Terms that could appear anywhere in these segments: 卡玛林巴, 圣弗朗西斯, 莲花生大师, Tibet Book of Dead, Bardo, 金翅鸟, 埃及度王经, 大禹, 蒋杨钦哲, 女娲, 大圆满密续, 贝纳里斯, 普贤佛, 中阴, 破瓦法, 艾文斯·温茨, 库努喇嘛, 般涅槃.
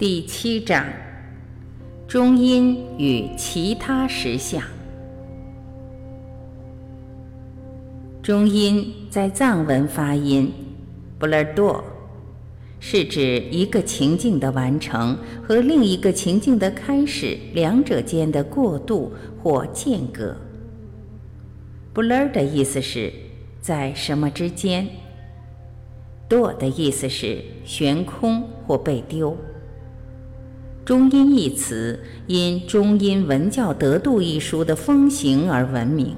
第七章，中阴与其他实相。中阴在藏文发音 Bardo， 是指一个情境的完成和另一个情境的开始两者间的过渡或间隔。 Bardo 的意思是在什么之间， Do 的意思是悬空或被丢。中阴一词因中阴文教得度一书的风行而闻名。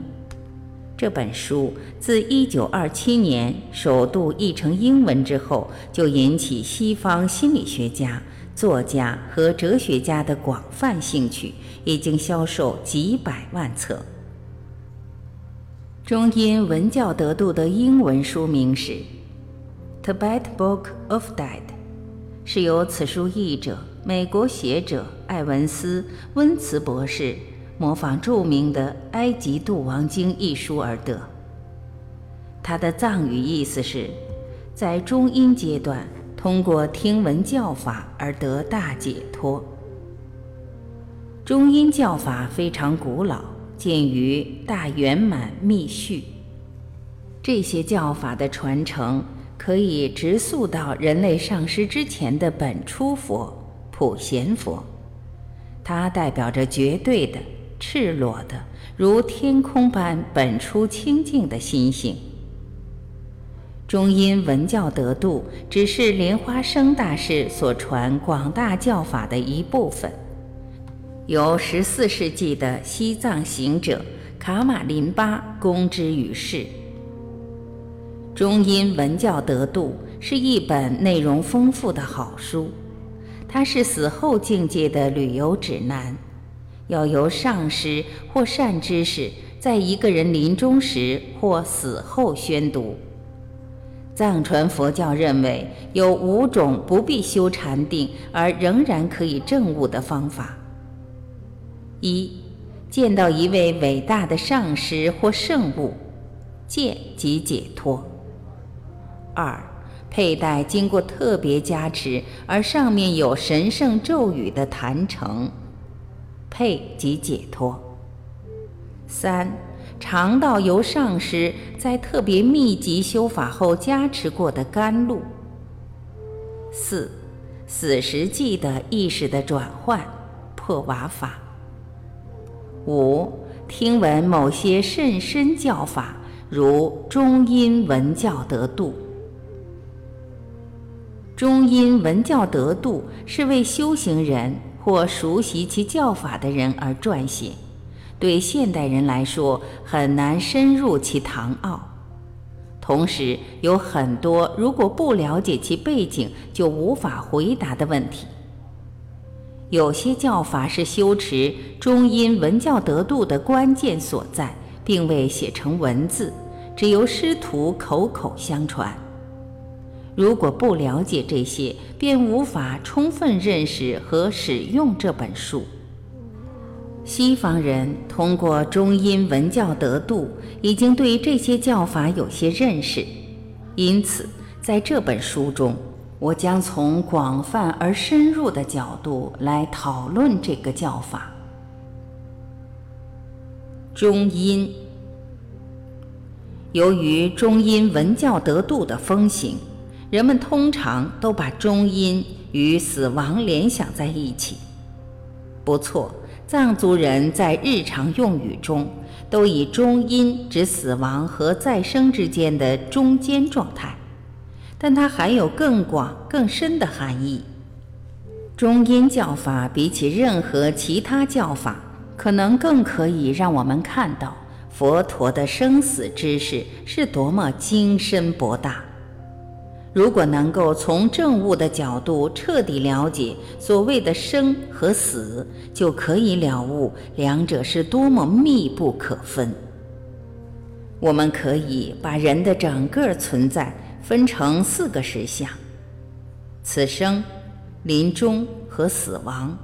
这本书自1927年首度译成英文之后，就引起西方心理学家、作家和哲学家的广泛兴趣，已经销售几百万册。中阴文教得度的英文书名是 Tibet Book of Dead， 是由此书译者美国学者艾文斯·温茨博士模仿著名的《埃及度王经》一书而得。它的藏语意思是在中阴阶段通过听闻教法而得大解脱。中阴教法非常古老，见于《大圆满密续》。这些教法的传承可以直溯到人类上师之前的本初佛普贤佛，它代表着绝对的、赤裸的、如天空般本初清净的心性。中阴文教得度只是莲花生大师所传广大教法的一部分，由14世纪的西藏行者卡玛林巴公之于世。中阴文教得度是一本内容丰富的好书，它是死后境界的旅游指南，要由上师或善知识在一个人临终时或死后宣读。藏传佛教认为有5种不必修禅定而仍然可以证悟的方法：一、见到一位伟大的上师或圣物，见即解脱；2、佩戴经过特别加持而上面有神圣咒语的坛城，佩即解脱；3、尝到由上师在特别密集修法后加持过的甘露；4、死时际的意识的转换，破瓦法；5、听闻某些甚深教法，如中阴文教得度。中阴文教得度是为修行人或熟悉其教法的人而撰写，对现代人来说很难深入其堂奥，同时有很多如果不了解其背景就无法回答的问题。有些教法是修持中阴文教得度的关键所在，并未写成文字，只由师徒口口相传。如果不了解这些，便无法充分认识和使用这本书。西方人通过中阴文教得度已经对这些教法有些认识，因此在这本书中，我将从广泛而深入的角度来讨论这个教法。中阴，由于中阴文教得度的风行，人们通常都把中阴与死亡联想在一起。不错，藏族人在日常用语中都以中阴指死亡和再生之间的中间状态，但它含有更广更深的含义。中阴教法比起任何其他教法，可能更可以让我们看到佛陀的生死知识是多么精深博大。如果能够从正悟的角度彻底了解所谓的生和死，就可以了悟两者是多么密不可分。我们可以把人的整个存在分成4个实相：此生、临终和死亡，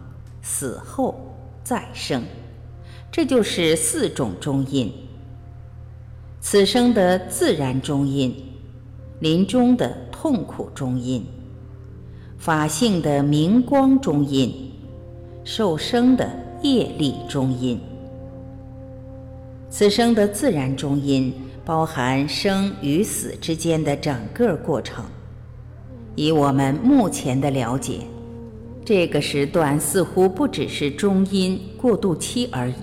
死后再生，这就是4种中阴：此生的自然中阴，临终的痛苦中阴，法性的明光中阴，受生的业力中阴。此生的自然中阴包含生与死之间的整个过程。以我们目前的了解，这个时段似乎不只是中阴过渡期而已。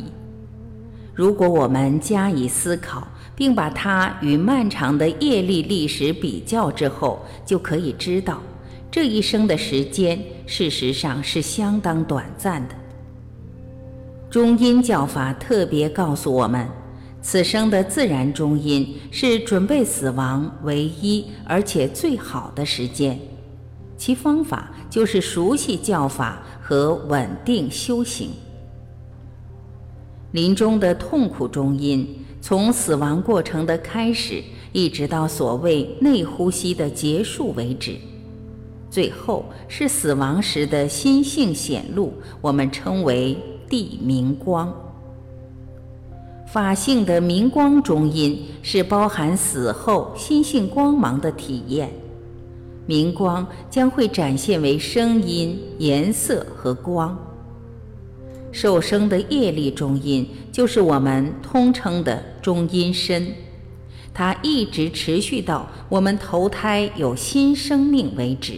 如果我们加以思考，并把它与漫长的业力历史比较之后，就可以知道这一生的时间事实上是相当短暂的。中阴教法特别告诉我们，此生的自然中阴是准备死亡唯一而且最好的时间，其方法就是熟悉教法和稳定修行。临终的痛苦中阴，从死亡过程的开始一直到所谓内呼吸的结束为止，最后是死亡时的心性显露，我们称为地明光。法性的明光中阴是包含死后心性光芒的体验，明光将会展现为声音、颜色和光。受生的业力中阴就是我们通称的中阴身，它一直持续到我们投胎有新生命为止。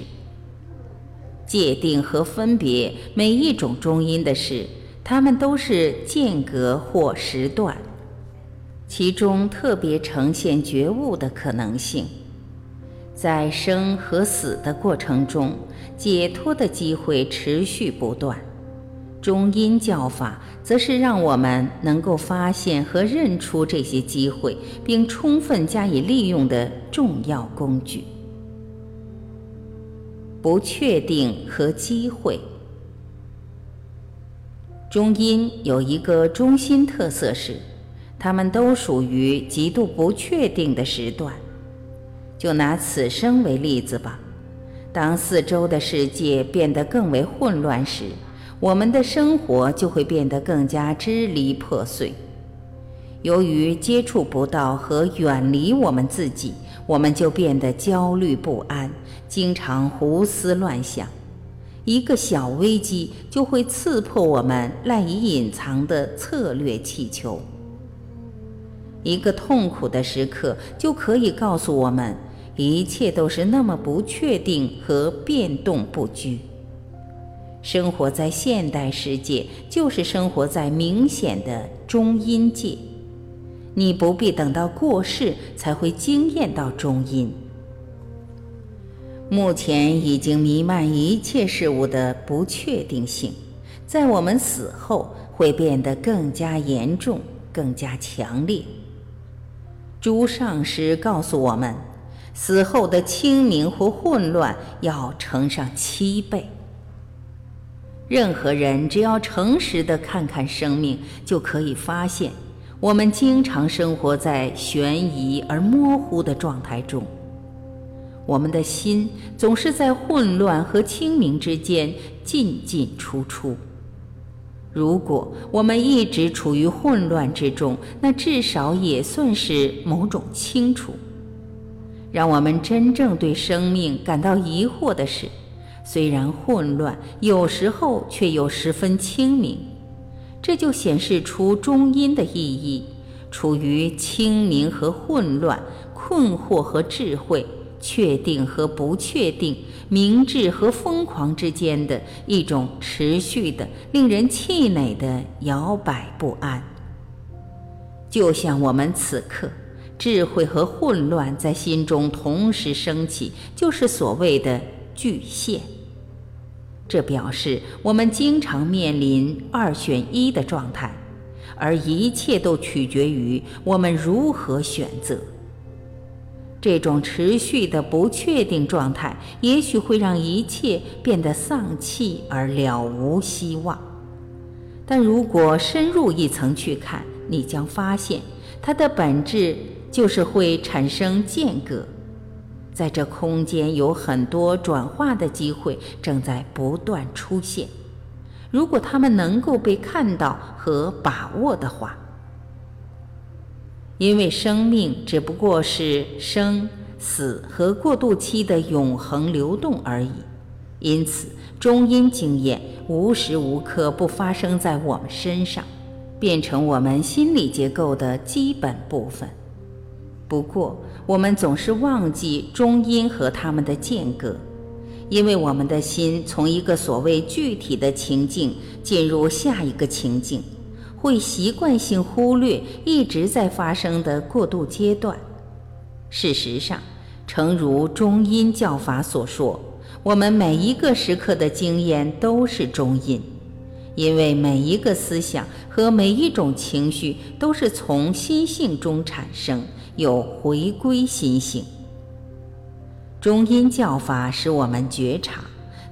界定和分别每一种中阴的事，它们都是间隔或时段，其中特别呈现觉悟的可能性。在生和死的过程中，解脱的机会持续不断。中阴教法则是让我们能够发现和认出这些机会，并充分加以利用的重要工具。不确定和机会。中阴有一个中心特色是，它们都属于极度不确定的时段。就拿此生为例子吧，当四周的世界变得更为混乱时，我们的生活就会变得更加支离破碎。由于接触不到和远离我们自己，我们就变得焦虑不安，经常胡思乱想。一个小危机就会刺破我们赖以隐藏的策略气球。一个痛苦的时刻就可以告诉我们，一切都是那么不确定和变动不居。生活在现代世界，就是生活在明显的中阴界。你不必等到过世才会惊艳到中阴。目前已经弥漫一切事物的不确定性，在我们死后会变得更加严重，更加强烈。诸上师告诉我们，死后的清明或混乱要乘上7倍。任何人只要诚实地看看生命，就可以发现我们经常生活在悬疑而模糊的状态中。我们的心总是在混乱和清明之间进出出。如果我们一直处于混乱之中，那至少也算是某种清楚。让我们真正对生命感到疑惑的是，虽然混乱，有时候却又十分清明，这就显示出中阴的意义。处于清明和混乱，困惑和智慧，确定和不确定，明智和疯狂之间的一种持续的令人气馁的摇摆不安。就像我们此刻，智慧和混乱在心中同时升起，就是所谓的巨蟹。这表示我们经常面临2选1的状态，而一切都取决于我们如何选择。这种持续的不确定状态也许会让一切变得丧气而了无希望，但如果深入一层去看，你将发现它的本质就是会产生间隔。在这空间有很多转化的机会正在不断出现，如果它们能够被看到和把握的话。因为生命只不过是生、死和过渡期的永恒流动而已，因此中阴经验无时无刻不发生在我们身上，变成我们心理结构的基本部分。不过我们总是忘记中阴和它们的间隔，因为我们的心从一个所谓具体的情境进入下一个情境，会习惯性忽略一直在发生的过渡阶段。事实上，诚如中阴教法所说，我们每一个时刻的经验都是中阴，因为每一个思想和每一种情绪都是从心性中产生，有回归心性。中阴教法使我们觉察，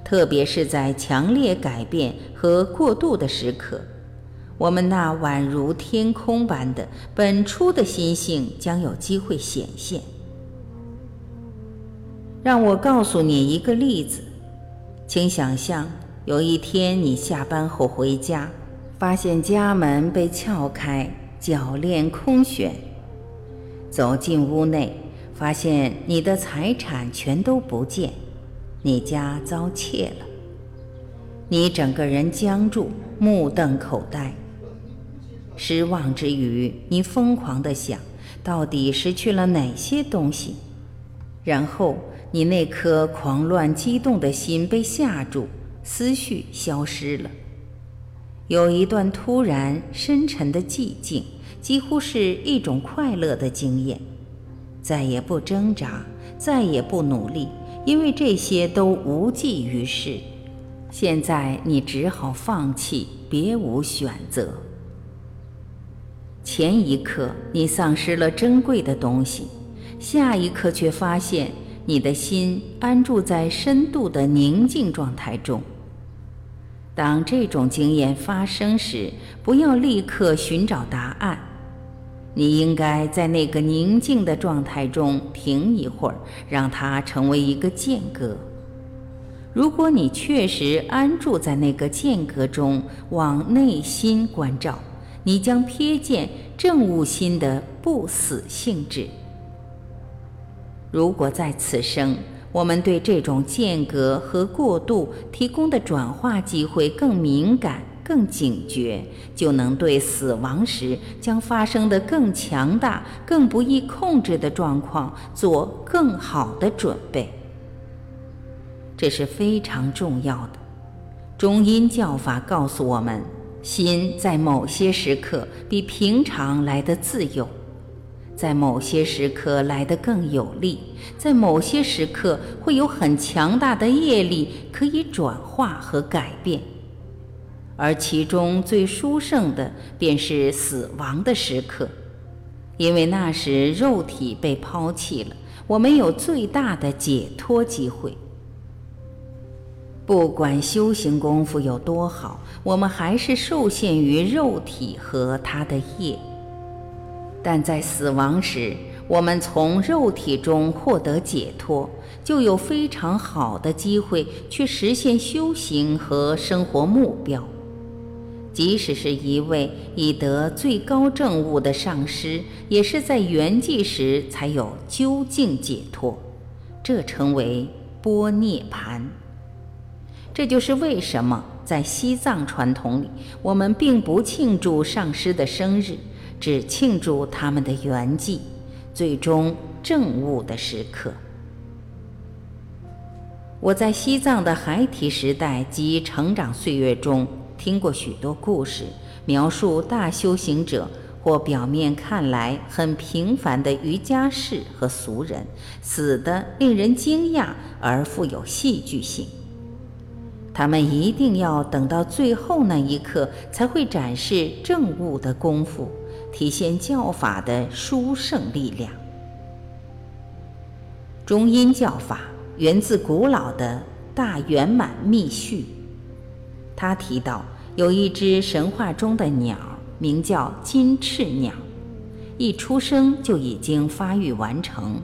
特别是在强烈改变和过渡的时刻，我们那宛如天空般的本初的心性将有机会显现。让我告诉你一个例子，请想象有一天你下班后回家，发现家门被撬开，铰链空悬，走进屋内，发现你的财产全都不见，你家遭窃了，你整个人僵住，目瞪口呆。失望之余，你疯狂地想，到底失去了哪些东西？然后你那颗狂乱激动的心被吓住，思绪消失了。有一段突然深沉的寂静，几乎是一种快乐的经验。再也不挣扎，再也不努力，因为这些都无济于事。现在你只好放弃，别无选择。前一刻你丧失了珍贵的东西，下一刻却发现你的心安住在深度的宁静状态中。当这种经验发生时，不要立刻寻找答案，你应该在那个宁静的状态中停一会儿，让它成为一个间隔。如果你确实安住在那个间隔中，往内心关照，你将瞥见正悟心的不死性质。如果在此生，我们对这种间隔和过渡提供的转化机会更敏感，更警觉，就能对死亡时将发生的更强大、更不易控制的状况做更好的准备。这是非常重要的。中阴教法告诉我们，心在某些时刻比平常来得自由，在某些时刻来得更有力，在某些时刻会有很强大的业力可以转化和改变。而其中最殊胜的便是死亡的时刻，因为那时肉体被抛弃了，我们有最大的解脱机会。不管修行功夫有多好，我们还是受限于肉体和它的业。但在死亡时，我们从肉体中获得解脱，就有非常好的机会去实现修行和生活目标。即使是一位已得最高正悟的上师，也是在圆寂时才有究竟解脱，这称为般涅槃。这就是为什么在西藏传统里，我们并不庆祝上师的生日，只庆祝他们的圆寂，最终正悟的时刻。我在西藏的孩提时代及成长岁月中，听过许多故事，描述大修行者或表面看来很平凡的瑜伽士和俗人，死得令人惊讶而富有戏剧性。他们一定要等到最后那一刻才会展示正悟的功夫，体现教法的殊胜力量。中阴教法源自古老的大圆满密续，他提到有一只神话中的鸟，名叫金翅鸟，一出生就已经发育完成。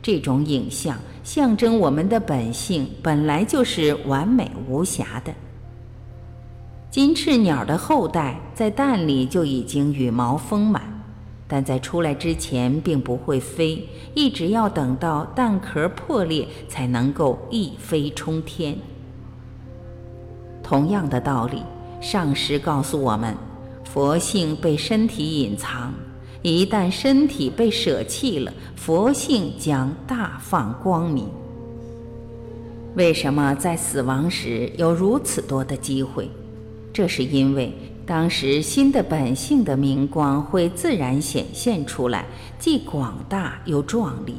这种影像象征我们的本性本来就是完美无瑕的。金翅鸟的后代在蛋里就已经羽毛丰满，但在出来之前并不会飞，一直要等到蛋壳破裂才能够一飞冲天。同样的道理，上师告诉我们，佛性被身体隐藏，一旦身体被舍弃了，佛性将大放光明。为什么在死亡时有如此多的机会？这是因为当时新的本性的明光会自然显现出来，既广大又壮丽。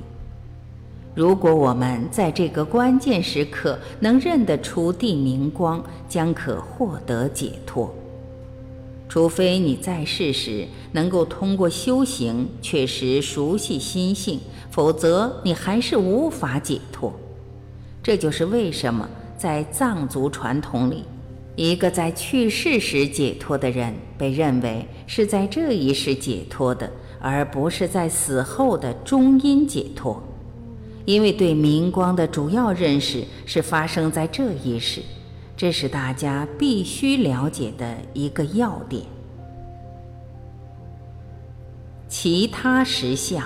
如果我们在这个关键时刻能认得出地明光，将可获得解脱。除非你在世时能够通过修行确实熟悉心性，否则你还是无法解脱。这就是为什么在藏族传统里，一个在去世时解脱的人被认为是在这一世解脱的，而不是在死后的中阴解脱。因为对明光的主要认识是发生在这一世，这是大家必须了解的一个要点。其他实相，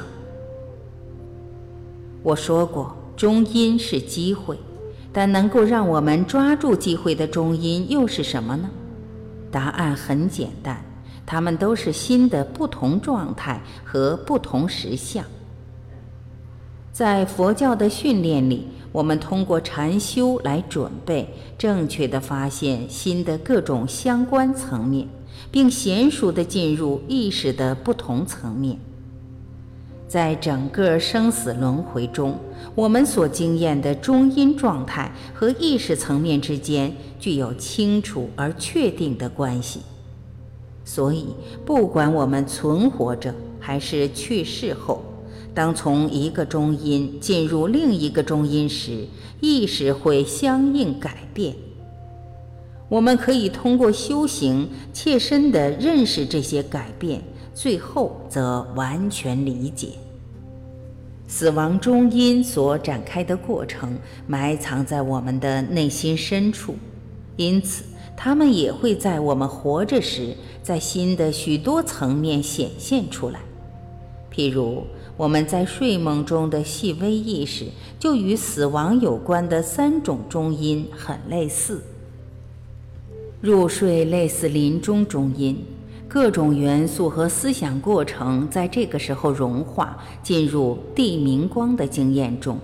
我说过，中阴是机会，但能够让我们抓住机会的中阴又是什么呢？答案很简单，它们都是新的不同状态和不同实相。在佛教的训练里，我们通过禅修来准备，正确地发现新的各种相关层面，并娴熟地进入意识的不同层面。在整个生死轮回中，我们所经验的中阴状态和意识层面之间具有清楚而确定的关系。所以，不管我们存活着还是去世后，当从一个中阴进入另一个中阴时，意识会相应改变。我们可以通过修行切身地认识这些改变，最后则完全理解。死亡中阴所展开的过程埋藏在我们的内心深处，因此它们也会在我们活着时在新的许多层面显现出来。譬如我们在睡梦中的细微意识就与死亡有关的三种中阴很类似。入睡类似临终中阴，各种元素和思想过程在这个时候融化，进入地明光的经验中。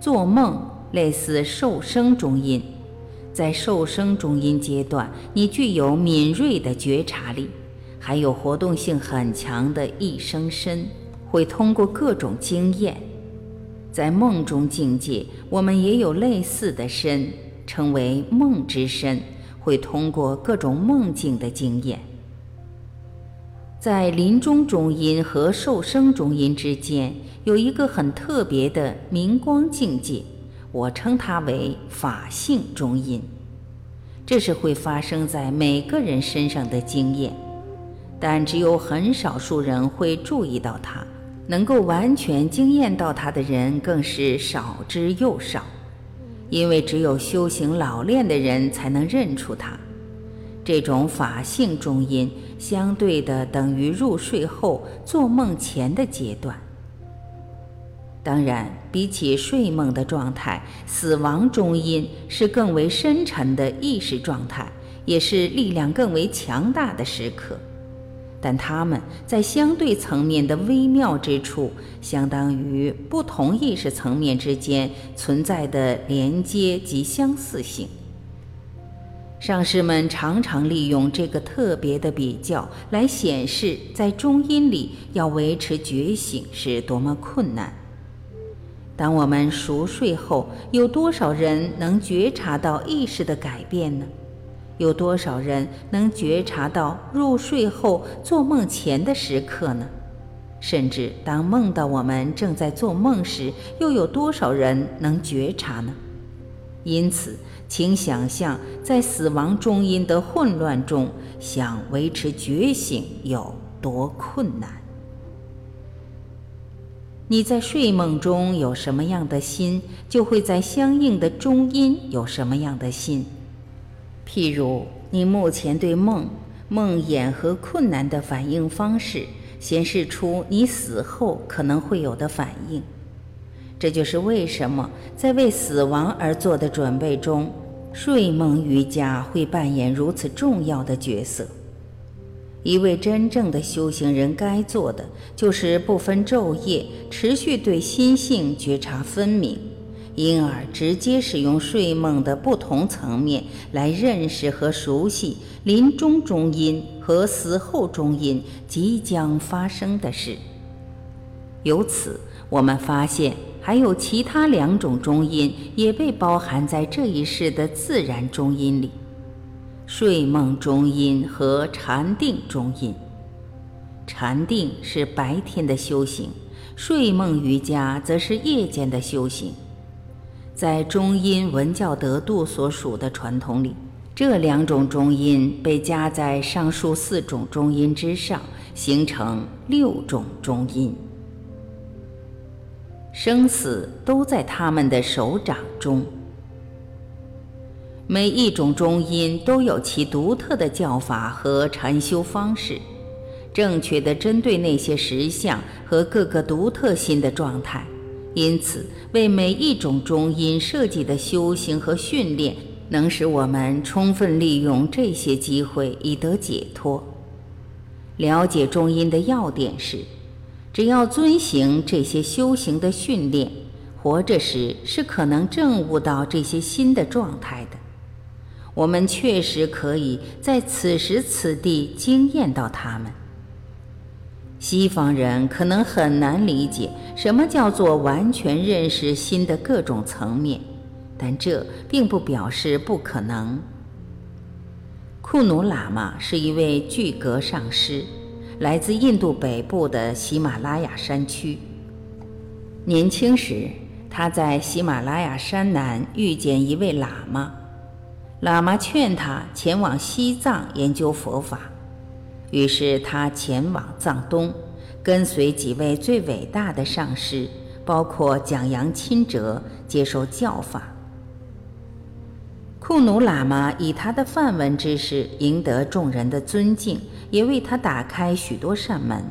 做梦类似受生中阴，在受生中阴阶段，你具有敏锐的觉察力，还有活动性很强的一生身，会通过各种经验。在梦中境界，我们也有类似的身，称为梦之身，会通过各种梦境的经验。在临终中阴和受生中阴之间，有一个很特别的明光境界，我称它为法性中阴。这是会发生在每个人身上的经验，但只有很少数人会注意到它，能够完全经验到它的人更是少之又少，因为只有修行老练的人才能认出它。这种法性中阴相对的等于入睡后做梦前的阶段。当然，比起睡梦的状态，死亡中阴是更为深沉的意识状态，也是力量更为强大的时刻。但它们在相对层面的微妙之处，相当于不同意识层面之间存在的连接及相似性。上师们常常利用这个特别的比较来显示，在中阴里要维持觉醒是多么困难。当我们熟睡后，有多少人能觉察到意识的改变呢？有多少人能觉察到入睡后做梦前的时刻呢？甚至当梦到我们正在做梦时，又有多少人能觉察呢？因此，请想象在死亡中阴的混乱中，想维持觉醒有多困难。你在睡梦中有什么样的心，就会在相应的中阴有什么样的心。譬如你目前对梦梦魇和困难的反应方式，显示出你死后可能会有的反应。这就是为什么在为死亡而做的准备中，睡梦瑜伽会扮演如此重要的角色。一位真正的修行人该做的，就是不分昼夜，持续对心性觉察分明，因而直接使用睡梦的不同层面来认识和熟悉临终中阴和死后中阴即将发生的事。由此，我们发现还有其他2种中阴也被包含在这一世的自然中阴里：睡梦中阴和禅定中阴。禅定是白天的修行，睡梦瑜伽则是夜间的修行。在中阴文教德度所属的传统里，这2种中阴被加在上述4种中阴之上，形成6种中阴。生死都在他们的手掌中。每一种中阴都有其独特的教法和禅修方式，正确地针对那些实相和各个独特心的状态，因此为每一种中阴设计的修行和训练，能使我们充分利用这些机会以得解脱。了解中阴的要点是，只要遵行这些修行的训练，活着时是可能证悟到这些新的状态的。我们确实可以在此时此地经验到它们。西方人可能很难理解什么叫做完全认识心的各种层面，但这并不表示不可能。库努喇嘛是一位具格上师，来自印度北部的喜马拉雅山区。年轻时，他在喜马拉雅山南遇见一位喇嘛，喇嘛劝他前往西藏研究佛法，于是他前往藏东，跟随几位最伟大的上师，包括蒋杨钦哲，接受教法。库努喇嘛以他的梵文知识赢得众人的尊敬，也为他打开许多扇门。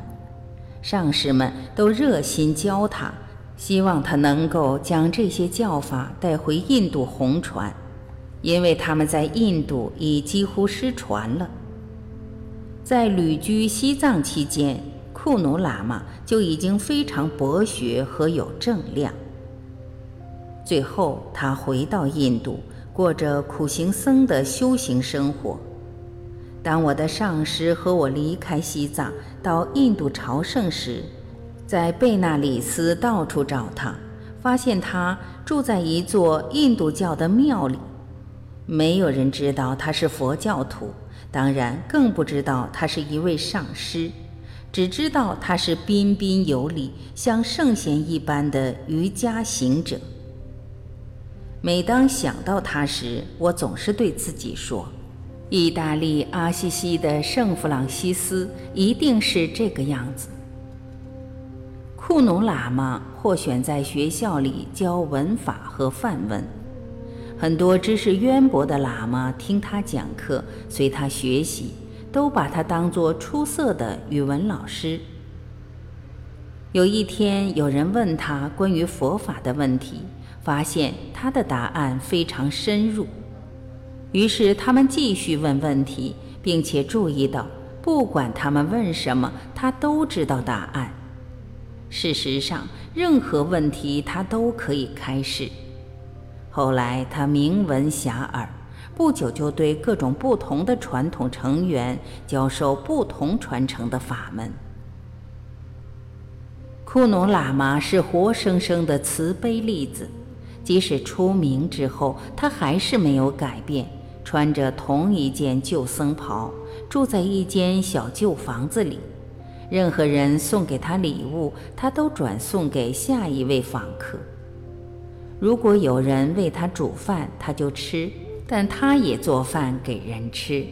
上师们都热心教他，希望他能够将这些教法带回印度弘传，因为他们在印度已几乎失传了。在旅居西藏期间，库努喇嘛就已经非常博学和有正量。最后，他回到印度，过着苦行僧的修行生活。当我的上师和我离开西藏到印度朝圣时，在贝纳里斯到处找他，发现他住在一座印度教的庙里。没有人知道他是佛教徒，当然更不知道他是一位上师，只知道他是彬彬有礼、像圣贤一般的瑜伽行者。每当想到他时，我总是对自己说，意大利阿西西的圣弗朗西斯一定是这个样子。库努喇嘛获选在学校里教文法和梵文，很多知识渊博的喇嘛听他讲课，随他学习，都把他当作出色的语文老师。有一天，有人问他关于佛法的问题，发现他的答案非常深入，于是他们继续问问题，并且注意到不管他们问什么，他都知道答案。事实上，任何问题他都可以开示。后来他名闻遐迩，不久就对各种不同的传统成员教授不同传承的法门。库努喇嘛是活生生的慈悲例子，即使出名之后，他还是没有改变，穿着同一件旧僧袍，住在一间小旧房子里。任何人送给他礼物，他都转送给下一位访客。如果有人为他煮饭，他就吃，但他也做饭给人吃。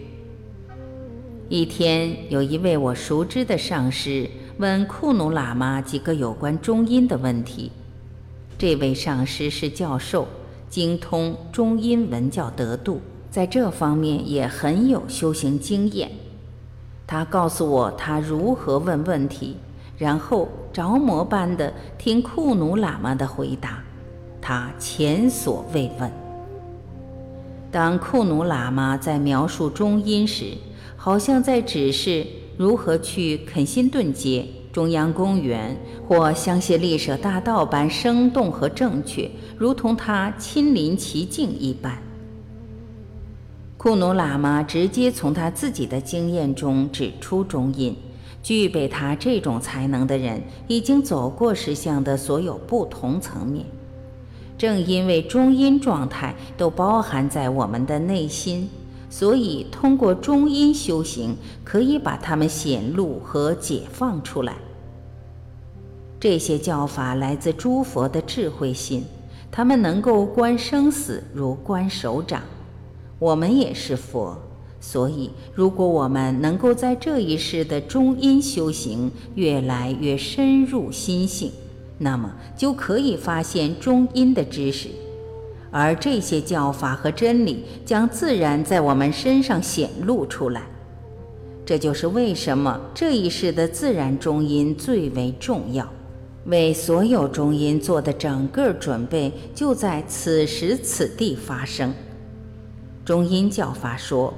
一天，有一位我熟知的上师问库努喇嘛几个有关中阴的问题。这位上师是教授，精通中阴文教德度，在这方面也很有修行经验。他告诉我他如何问问题，然后着魔般的听库努喇嘛的回答，他前所未闻。当库努喇嘛在描述中阴时，好像在指示如何去肯辛顿街、中央公园或香榭丽舍大道般生动和正确，如同他亲临其境一般。库努喇嘛直接从他自己的经验中指出中阴，具备他这种才能的人已经走过实相的所有不同层面。正因为中阴状态都包含在我们的内心，所以通过中阴修行可以把它们显露和解放出来。这些教法来自诸佛的智慧心，他们能够观生死如观手掌。我们也是佛，所以如果我们能够在这一世的中阴修行越来越深入心性，那么就可以发现中阴的知识，而这些教法和真理将自然在我们身上显露出来。这就是为什么这一世的自然中阴最为重要，为所有中阴做的整个准备就在此时此地发生。中阴教法说，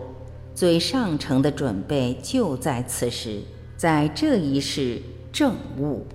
最上乘的准备就在此时，在这一世正悟。